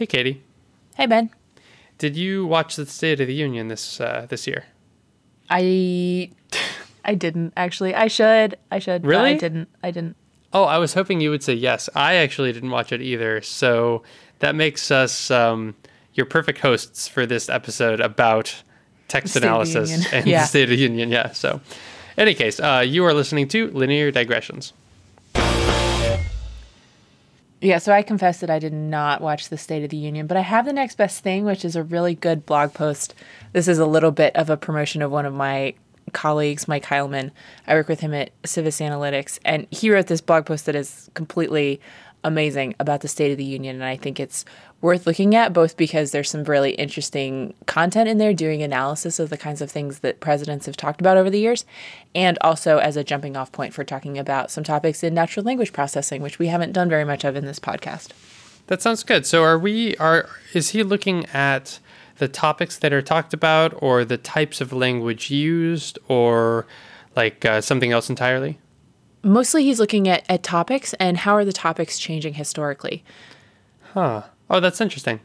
Hey, Katie. Hey, Ben. Did you watch the State of the Union this year? I didn't, actually. I should. Really? I didn't. Oh, I was hoping you would say yes. I actually didn't watch it either. So that makes us your perfect hosts for this episode about text analysis and the State of the Union. Yeah. So in any case, you are listening to Linear Digressions. Yeah, so I confess that I did not watch the State of the Union, but I have the next best thing, which is a really good blog post. This is a little bit of a promotion of one of my colleagues, Mike Heilman. I work with him at Civis Analytics, and he wrote this blog post that is completely amazing about the State of the Union, and I think it's worth looking at, both because there's some really interesting content in there doing analysis of the kinds of things that presidents have talked about over the years, and also as a jumping off point for talking about some topics in natural language processing, which we haven't done very much of in this podcast. That sounds good. So is he looking at the topics that are talked about, or the types of language used, or like something else entirely? Mostly he's looking at topics and how are the topics changing historically. Huh. Oh, that's interesting.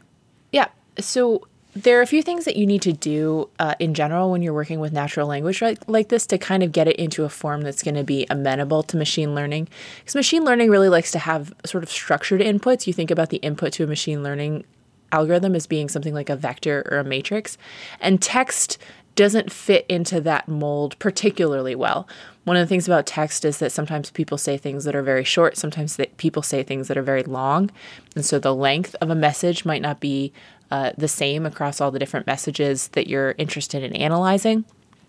Yeah. So there are a few things that you need to do in general when you're working with natural language like this to kind of get it into a form that's going to be amenable to machine learning. Because machine learning really likes to have sort of structured inputs. You think about the input to a machine learning algorithm as being something like a vector or a matrix. And text doesn't fit into that mold particularly well. One of the things about text is that sometimes people say things that are very short, sometimes people say things that are very long. And so the length of a message might not be the same across all the different messages that you're interested in analyzing.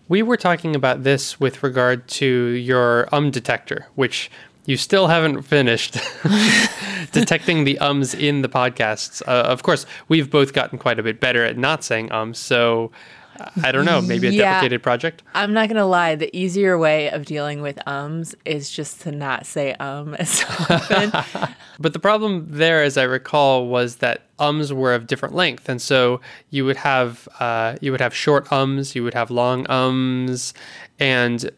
We were talking about this with regard to your detector, which you still haven't finished detecting the ums in the podcasts. Of course, we've both gotten quite a bit better at not saying ums, so I don't know, maybe a deprecated project? I'm not going to lie. The easier way of dealing with ums is just to not say as often. But the problem there, as I recall, was that ums were of different length. And so you would have short ums, you would have long ums, and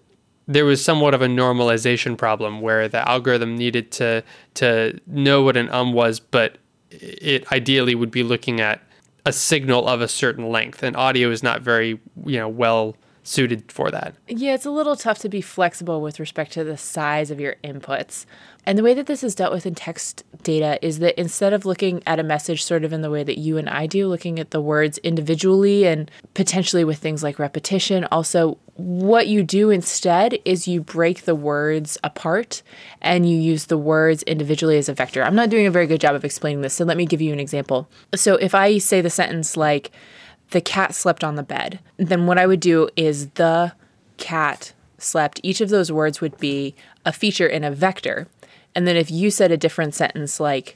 there was somewhat of a normalization problem where the algorithm needed to know what an was, but it ideally would be looking at a signal of a certain length, and audio is not very, well suited for that. Yeah, it's a little tough to be flexible with respect to the size of your inputs. And the way that this is dealt with in text data is that instead of looking at a message sort of in the way that you and I do, looking at the words individually and potentially with things like repetition, also what you do instead is you break the words apart and you use the words individually as a vector. I'm not doing a very good job of explaining this, so let me give you an example. So if I say the sentence like, the cat slept on the bed, then what I would do is the cat slept. Each of those words would be a feature in a vector. And then if you said a different sentence like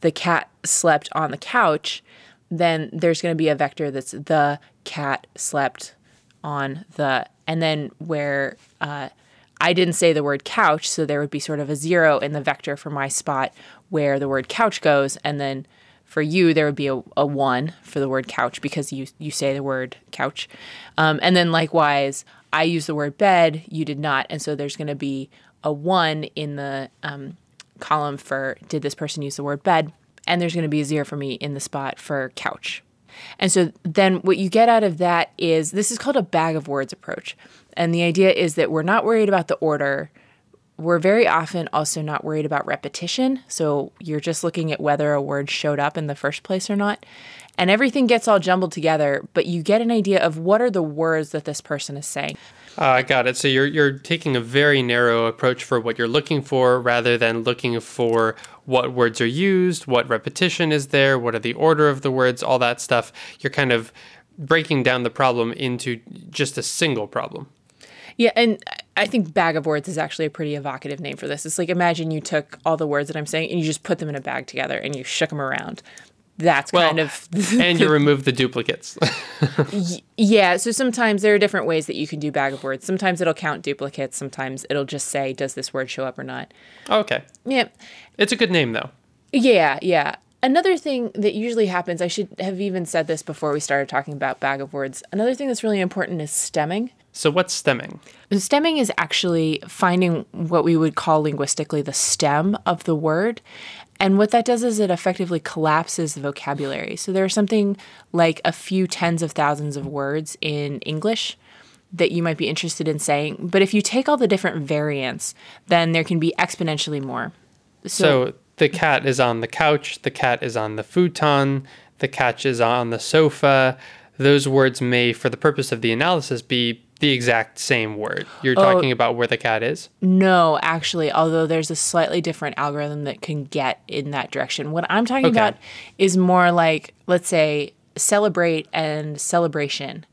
the cat slept on the couch, then there's going to be a vector that's the cat slept on the, and then where I didn't say the word couch, so there would be sort of a zero in the vector for my spot where the word couch goes, and then for you, there would be a one for the word couch because you say the word couch. And then likewise, I use the word bed, you did not. And so there's going to be a one in the column for did this person use the word bed? And there's going to be a zero for me in the spot for couch. And so then what you get out of that is this is called a bag of words approach. And the idea is that we're not worried about the order. We're very often also not worried about repetition. So you're just looking at whether a word showed up in the first place or not. And everything gets all jumbled together, but you get an idea of what are the words that this person is saying. I got it. So you're taking a very narrow approach for what you're looking for rather than looking for what words are used, what repetition is there, what are the order of the words, all that stuff. You're kind of breaking down the problem into just a single problem. Yeah, and I think bag of words is actually a pretty evocative name for this. It's like imagine you took all the words that I'm saying and you just put them in a bag together and you shook them around. That's kind of... and you remove the duplicates. Yeah, so sometimes there are different ways that you can do bag of words. Sometimes it'll count duplicates. Sometimes it'll just say, does this word show up or not? Oh, okay. Yeah. It's a good name, though. Yeah. Another thing that usually happens, I should have even said this before we started talking about bag of words. Another thing that's really important is stemming. So what's stemming? Stemming is actually finding what we would call linguistically the stem of the word And what that does is it effectively collapses the vocabulary. So there's something like a few tens of thousands of words in English that you might be interested in saying. But if you take all the different variants, then there can be exponentially more. So the cat is on the couch, the cat is on the futon, the cat is on the sofa. Those words may, for the purpose of the analysis, be the exact same word. You're talking about where the cat is? No, actually, although there's a slightly different algorithm that can get in that direction. What I'm talking about is more like, let's say, celebrate and celebration.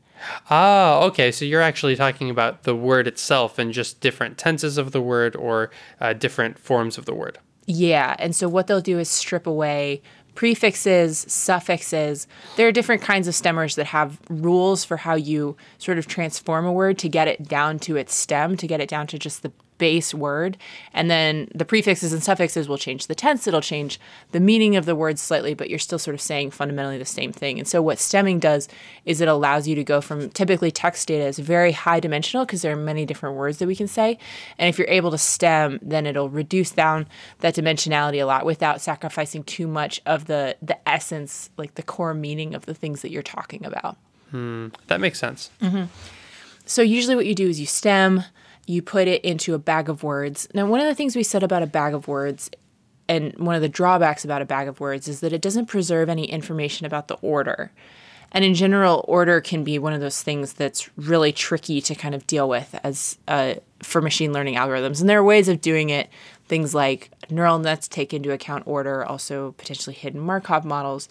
Ah, okay. So you're actually talking about the word itself and just different tenses of the word or different forms of the word. Yeah. And so what they'll do is strip away prefixes, suffixes. There are different kinds of stemmers that have rules for how you sort of transform a word to get it down to its stem, to get it down to just the base word. And then the prefixes and suffixes will change the tense. It'll change the meaning of the word slightly, but you're still sort of saying fundamentally the same thing. And so what stemming does is it allows you to go from typically text data is very high dimensional because there are many different words that we can say. And if you're able to stem, then it'll reduce down that dimensionality a lot without sacrificing too much of the essence, like the core meaning of the things that you're talking about. That makes sense. Mm-hmm. So usually what you do is you stem. You put it into a bag of words. Now, one of the things we said about a bag of words, and one of the drawbacks about a bag of words, is that it doesn't preserve any information about the order. And in general, order can be one of those things that's really tricky to kind of deal with as for machine learning algorithms. And there are ways of doing it. Things like neural nets take into account order, also potentially hidden Markov models.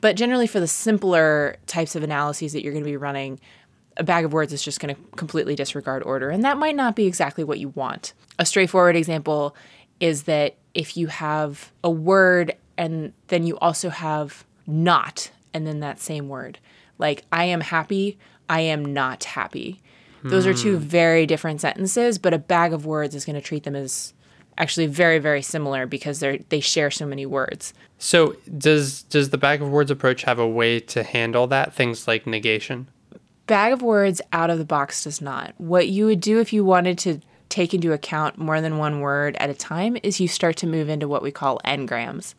But generally, for the simpler types of analyses that you're going to be running, a bag of words is just going to completely disregard order, and that might not be exactly what you want. A straightforward example is that if you have a word and then you also have not, and then that same word, like I am happy, I am not happy. Those are two very different sentences, but a bag of words is going to treat them as actually very, very similar because they share so many words. So does the bag of words approach have a way to handle that, things like negation? Bag of words out of the box does not. What you would do if you wanted to take into account more than one word at a time is you start to move into what we call n-grams.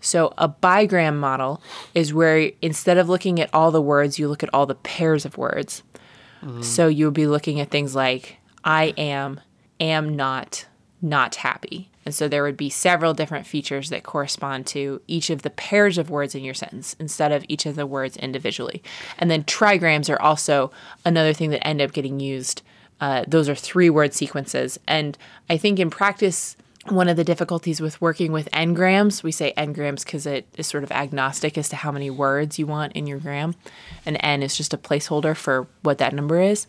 So a bigram model is where instead of looking at all the words, you look at all the pairs of words. Mm-hmm. So you would be looking at things like I am not happy. And so there would be several different features that correspond to each of the pairs of words in your sentence instead of each of the words individually. And then trigrams are also another thing that end up getting used. Those are three-word sequences. And I think in practice, one of the difficulties with working with n-grams, we say n-grams because it is sort of agnostic as to how many words you want in your gram. And n is just a placeholder for what that number is.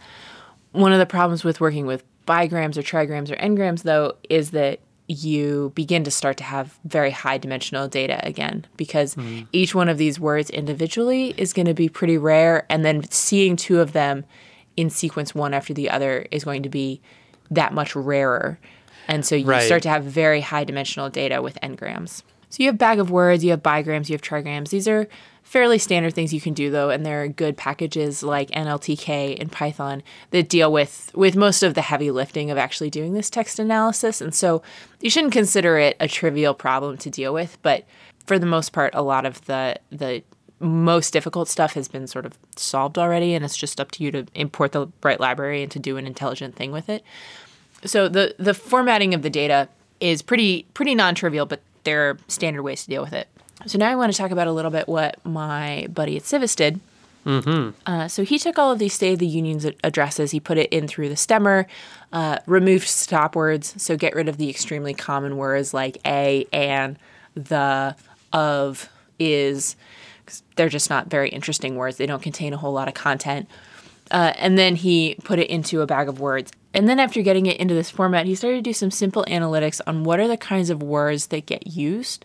One of the problems with working with bigrams or trigrams or n-grams, though, is that you begin to start to have very high dimensional data again, because each one of these words individually is going to be pretty rare. And then seeing two of them in sequence one after the other is going to be that much rarer. And so you start to have very high dimensional data with n-grams. So you have bag of words, you have bigrams, you have trigrams. These are fairly standard things you can do, though, and there are good packages like NLTK and Python that deal with most of the heavy lifting of actually doing this text analysis. And so you shouldn't consider it a trivial problem to deal with, but for the most part, a lot of the most difficult stuff has been sort of solved already, and it's just up to you to import the right library and to do an intelligent thing with it. So the formatting of the data is pretty non-trivial, but there are standard ways to deal with it. So now I want to talk about a little bit what my buddy at Civis did. Mm-hmm. So he took all of these State of the Union addresses. He put it in through the stemmer, removed stop words. So get rid of the extremely common words like a, an, the, of, is. 'Cause they're just not very interesting words. They don't contain a whole lot of content. And then he put it into a bag of words. And then after getting it into this format, he started to do some simple analytics on what are the kinds of words that get used.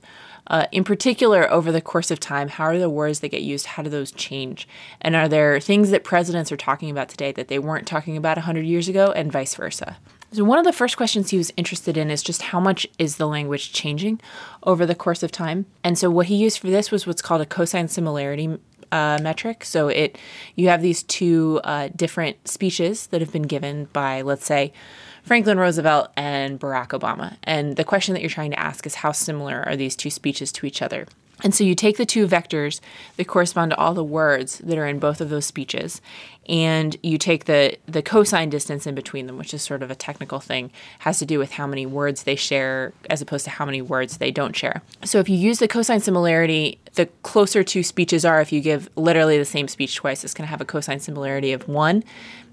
In particular, over the course of time, how are the words that get used, how do those change? And are there things that presidents are talking about today that they weren't talking about 100 years ago and vice versa? So one of the first questions he was interested in is just how much is the language changing over the course of time? And so what he used for this was what's called a cosine similarity metric. So you have these two different speeches that have been given by, let's say, Franklin Roosevelt and Barack Obama. And the question that you're trying to ask is, how similar are these two speeches to each other? And so you take the two vectors that correspond to all the words that are in both of those speeches, and you take the cosine distance in between them, which is sort of a technical thing, has to do with how many words they share as opposed to how many words they don't share. So if you use the cosine similarity, the closer two speeches are, if you give literally the same speech twice, it's going to have a cosine similarity of 1.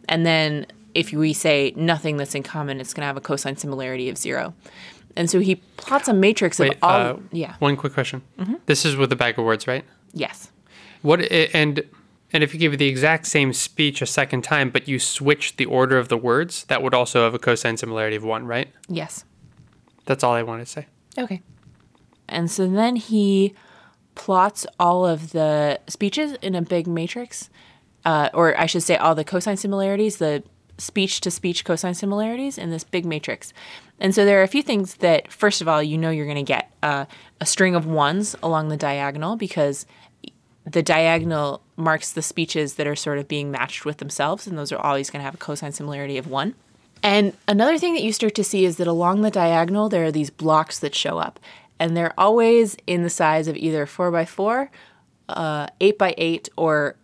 And then if we say nothing that's in common, it's going to have a cosine similarity of 0. And so he plots a matrix of all... One quick question. Mm-hmm. This is with a bag of words, right? Yes. And if you give the exact same speech a second time, but you switch the order of the words, that would also have a cosine similarity of 1, right? Yes. That's all I wanted to say. Okay. And so then he plots all of the speeches in a big matrix, or I should say all the cosine similarities, the speech-to-speech cosine similarities in this big matrix. And so there are a few things that, first of all, you know you're going to get a string of 1s along the diagonal, because the diagonal marks the speeches that are sort of being matched with themselves, and those are always going to have a cosine similarity of 1. And another thing that you start to see is that along the diagonal, there are these blocks that show up, and they're always in the size of either 4x4, 8x8, or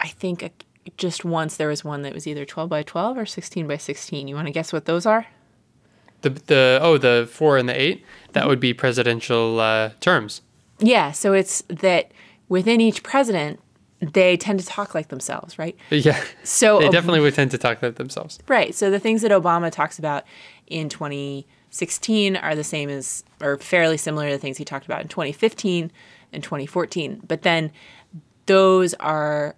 I think just once there was one that was either 12x12 or 16x16. You want to guess what those are? The 4 and the 8, that would be presidential terms. Yeah, so it's that within each president, they tend to talk like themselves, right? Yeah, so they definitely would tend to talk like themselves. Right, so the things that Obama talks about in 2016 are the same as, or fairly similar to the things he talked about in 2015 and 2014. But then those are,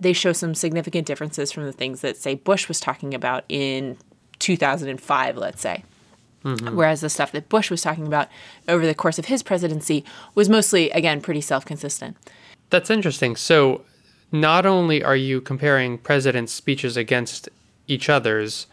they show some significant differences from the things that, say, Bush was talking about in 2005, let's say. Mm-hmm. Whereas the stuff that Bush was talking about over the course of his presidency was mostly, again, pretty self-consistent. That's interesting. So not only are you comparing presidents' speeches against each other's,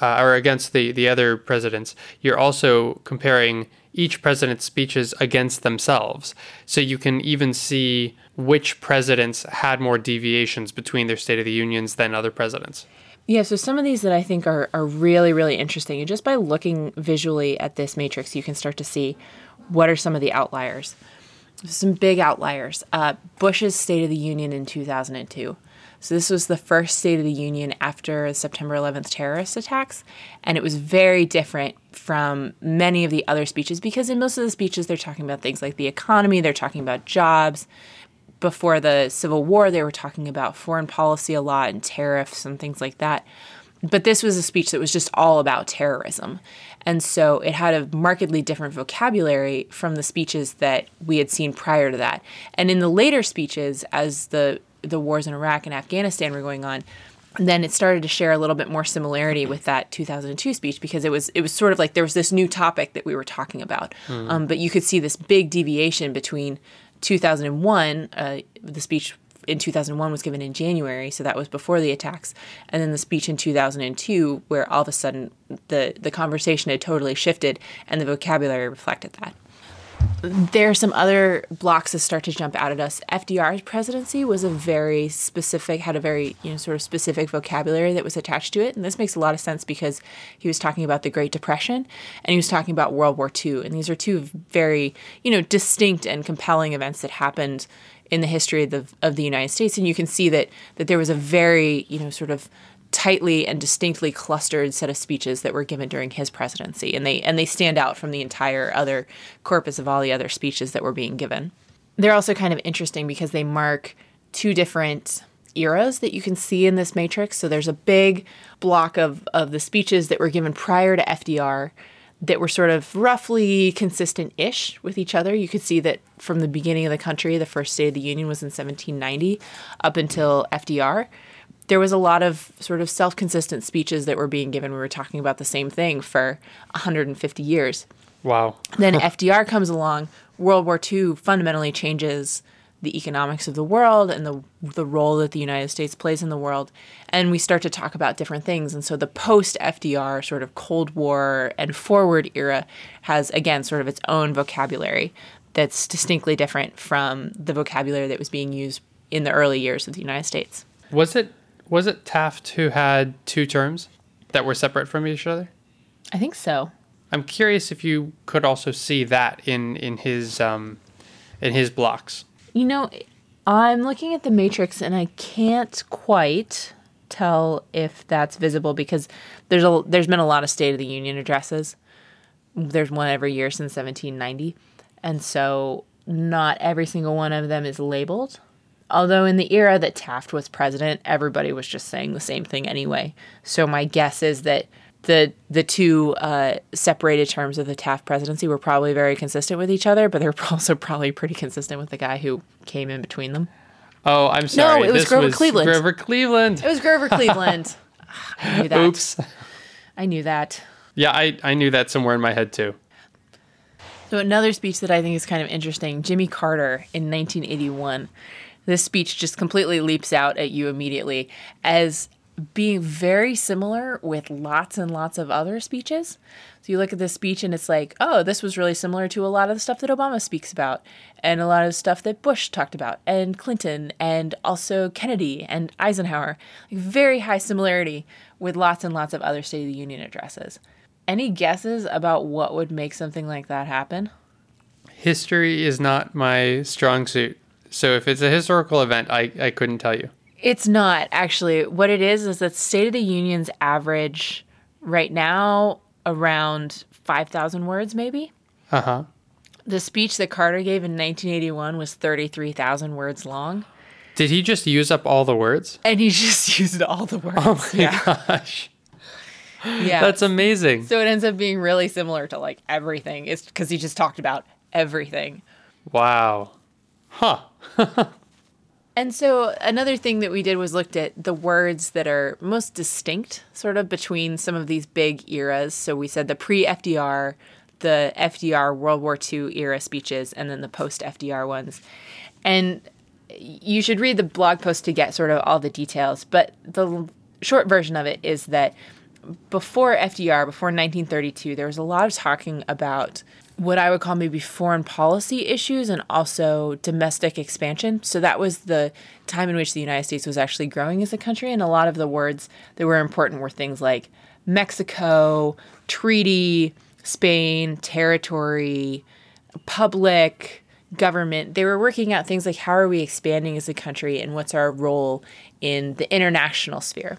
or against the other presidents, you're also comparing each president's speeches against themselves. So you can even see which presidents had more deviations between their State of the Unions than other presidents. Yeah, so some of these that I think are really, really interesting. And just by looking visually at this matrix, you can start to see what are some of the outliers. Some big outliers. Bush's State of the Union in 2002. So this was the first State of the Union after the September 11th terrorist attacks. And it was very different from many of the other speeches, because in most of the speeches, they're talking about things like the economy, they're talking about jobs. Before the Civil War, they were talking about foreign policy a lot and tariffs and things like that. But this was a speech that was just all about terrorism. And so it had a markedly different vocabulary from the speeches that we had seen prior to that. And in the later speeches, as the wars in Iraq and Afghanistan were going on, then it started to share a little bit more similarity with that 2002 speech, because it was sort of like there was this new topic that we were talking about. Mm. But you could see this big deviation between 2001, the speech in 2001 was given in January, so that was before the attacks, and then the speech in 2002, where all of a sudden the conversation had totally shifted and the vocabulary reflected that. There are some other blocks that start to jump out at us. FDR's presidency was had a very specific vocabulary that was attached to it. And this makes a lot of sense, because he was talking about the Great Depression and he was talking about World War II. And these are two very, distinct and compelling events that happened in the history of the United States. And you can see that there was a very, sort of tightly and distinctly clustered set of speeches that were given during his presidency, and they stand out from the entire other corpus of all the other speeches that were being given. They're also kind of interesting because they mark two different eras that you can see in this matrix. So there's a big block of the speeches that were given prior to FDR that were sort of roughly consistent-ish with each other. You could see that from the beginning of the country, the first State of the Union was in 1790 up until FDR. There was a lot of sort of self-consistent speeches that were being given. We were talking about the same thing for 150 years. Wow. Then FDR comes along. World War II fundamentally changes the economics of the world and the role that the United States plays in the world. And we start to talk about different things. And so the post-FDR sort of Cold War and forward era has, again, sort of its own vocabulary that's distinctly different from the vocabulary that was being used in the early years of the United States. Was it Taft who had two terms that were separate from each other? I think so. I'm curious if you could also see that in his blocks. You know, I'm looking at the matrix and I can't quite tell if that's visible because there's been a lot of State of the Union addresses. There's one every year since 1790. And so not every single one of them is labeled. Although in the era that Taft was president, everybody was just saying the same thing anyway. So my guess is that the two separated terms of the Taft presidency were probably very consistent with each other, but they were also probably pretty consistent with the guy who came in between them. Oh, I'm sorry. No, it was Grover Cleveland. Grover Cleveland. It was Grover Cleveland. I knew that. Oops. I knew that. Yeah, I knew that somewhere in my head, too. So another speech that I think is kind of interesting, Jimmy Carter in 1981. This speech just completely leaps out at you immediately as being very similar with lots and lots of other speeches. So you look at this speech and it's like, oh, this was really similar to a lot of the stuff that Obama speaks about and a lot of stuff that Bush talked about and Clinton and also Kennedy and Eisenhower. Like, very high similarity with lots and lots of other State of the Union addresses. Any guesses about what would make something like that happen? History is not my strong suit. So if it's a historical event, I couldn't tell you. It's not, actually. What it is that State of the Union's average right now around 5,000 words, maybe. Uh-huh. The speech that Carter gave in 1981 was 33,000 words long. Did he just use up all the words? And he just used all the words. Oh, my gosh. Yeah. That's amazing. So it ends up being really similar to, like, everything. It's because he just talked about everything. Wow. Huh. And so another thing that we did was looked at the words that are most distinct sort of between some of these big eras. So we said the pre-FDR, the FDR World War II era speeches, and then the post-FDR ones. And you should read the blog post to get sort of all the details. But the short version of it is that before FDR, before 1932, there was a lot of talking about what I would call maybe foreign policy issues and also domestic expansion. So that was the time in which the United States was actually growing as a country. And a lot of the words that were important were things like Mexico, treaty, Spain, territory, public, government. They were working out things like how are we expanding as a country and what's our role in the international sphere.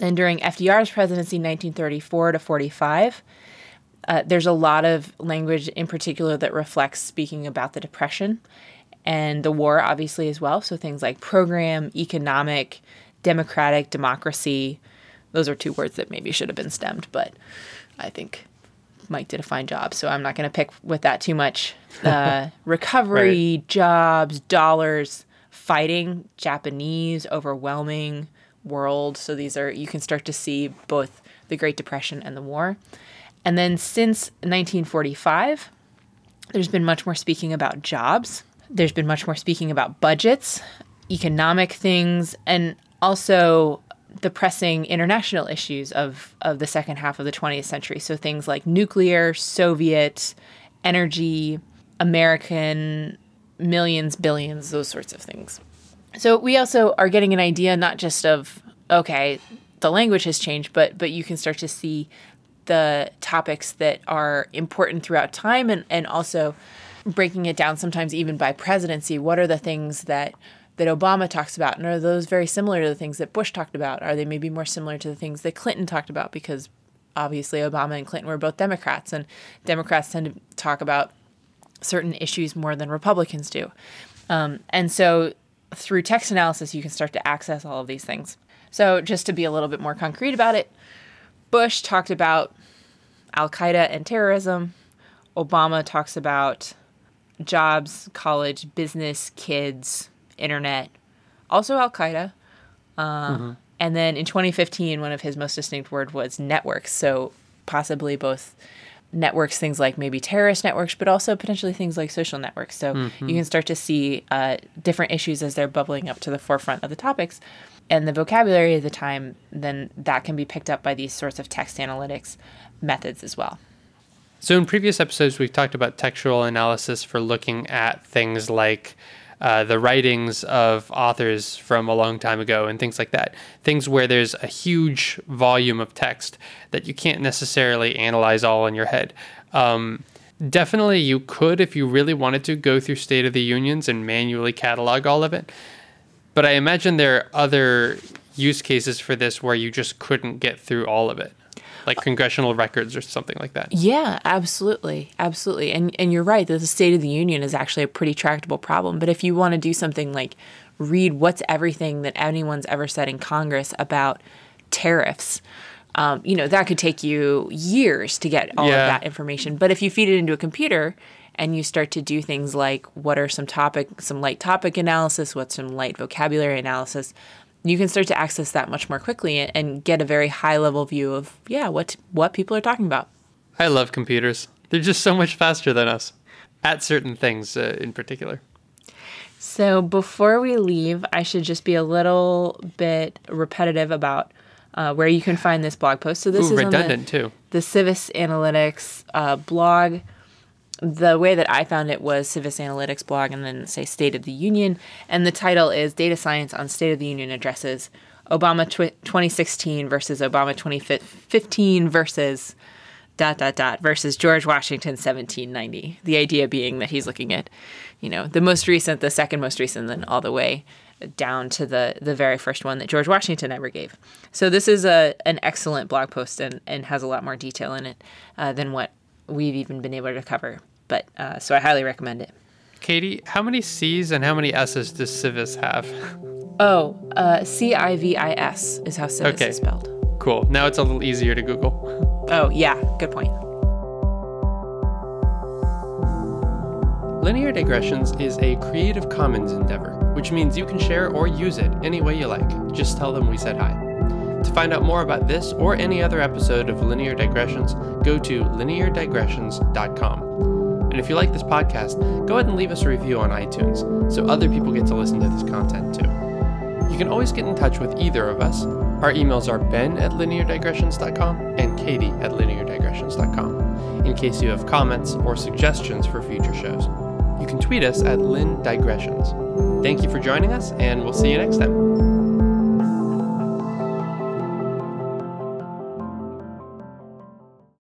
And during FDR's presidency, 1934 to 45, there's a lot of language in particular that reflects speaking about the Depression and the war, obviously, as well. So things like program, economic, democratic, democracy. Those are two words that maybe should have been stemmed, but I think Mike did a fine job. So I'm not going to pick with that too much. Recovery, right. Jobs, dollars, fighting, Japanese, overwhelming, world. So these are, you can start to see both the Great Depression and the war. And then since 1945, there's been much more speaking about jobs. There's been much more speaking about budgets, economic things, and also the pressing international issues of the second half of the 20th century. So things like nuclear, Soviet, energy, American, millions, billions, those sorts of things. So we also are getting an idea not just of, okay, the language has changed, but you can start to see the topics that are important throughout time and also breaking it down sometimes even by presidency. What are the things that Obama talks about? And are those very similar to the things that Bush talked about? Are they maybe more similar to the things that Clinton talked about? Because obviously Obama and Clinton were both Democrats, and Democrats tend to talk about certain issues more than Republicans do. And so through text analysis, you can start to access all of these things. So just to be a little bit more concrete about it, Bush talked about Al-Qaeda and terrorism. Obama talks about jobs, college, business, kids, internet, also Al-Qaeda. And then in 2015, one of his most distinct words was networks. So possibly both networks, things like maybe terrorist networks, but also potentially things like social networks. So you can start to see different issues as they're bubbling up to the forefront of the topics. And the vocabulary of the time, then that can be picked up by these sorts of text analytics methods as well. So in previous episodes, we've talked about textual analysis for looking at things like the writings of authors from a long time ago and things like that. Things where there's a huge volume of text that you can't necessarily analyze all in your head. Definitely you could, if you really wanted to, go through State of the Unions and manually catalog all of it. But I imagine there are other use cases for this where you just couldn't get through all of it, like congressional records or something like that. Yeah, absolutely. Absolutely. And you're right that the State of the Union is actually a pretty tractable problem. But if you want to do something like read what's everything that anyone's ever said in Congress about tariffs, that could take you years to get all of that information. But if you feed it into a computer and you start to do things like what are some light topic analysis, what's some light vocabulary analysis, you can start to access that much more quickly and get a very high-level view of, what people are talking about. I love computers. They're just so much faster than us at certain things in particular. So before we leave, I should just be a little bit repetitive about where you can find this blog post. So this is redundant on the Civis Analytics blog. The way that I found it was Civis Analytics blog and then say State of the Union. And the title is Data Science on State of the Union Addresses, Obama 2016 versus Obama 2015 versus versus George Washington 1790. The idea being that he's looking at, the most recent, the second most recent, then all the way down to the very first one that George Washington ever gave. So this is an excellent blog post and has a lot more detail in it than what we've even been able to cover. But so I highly recommend it. Katie, how many C's and how many S's does Civis have? Oh, Civis is how Civis is spelled. Cool. Now it's a little easier to Google. Oh, yeah. Good point. Linear Digressions is a Creative Commons endeavor, which means you can share or use it any way you like. Just tell them we said hi. To find out more about this or any other episode of Linear Digressions, go to lineardigressions.com. And if you like this podcast, go ahead and leave us a review on iTunes so other people get to listen to this content too. You can always get in touch with either of us. Our emails are ben@lineardigressions.com and katie@lineardigressions.com in case you have comments or suggestions for future shows. You can tweet us at LinDigressions. Thank you for joining us, and we'll see you next time.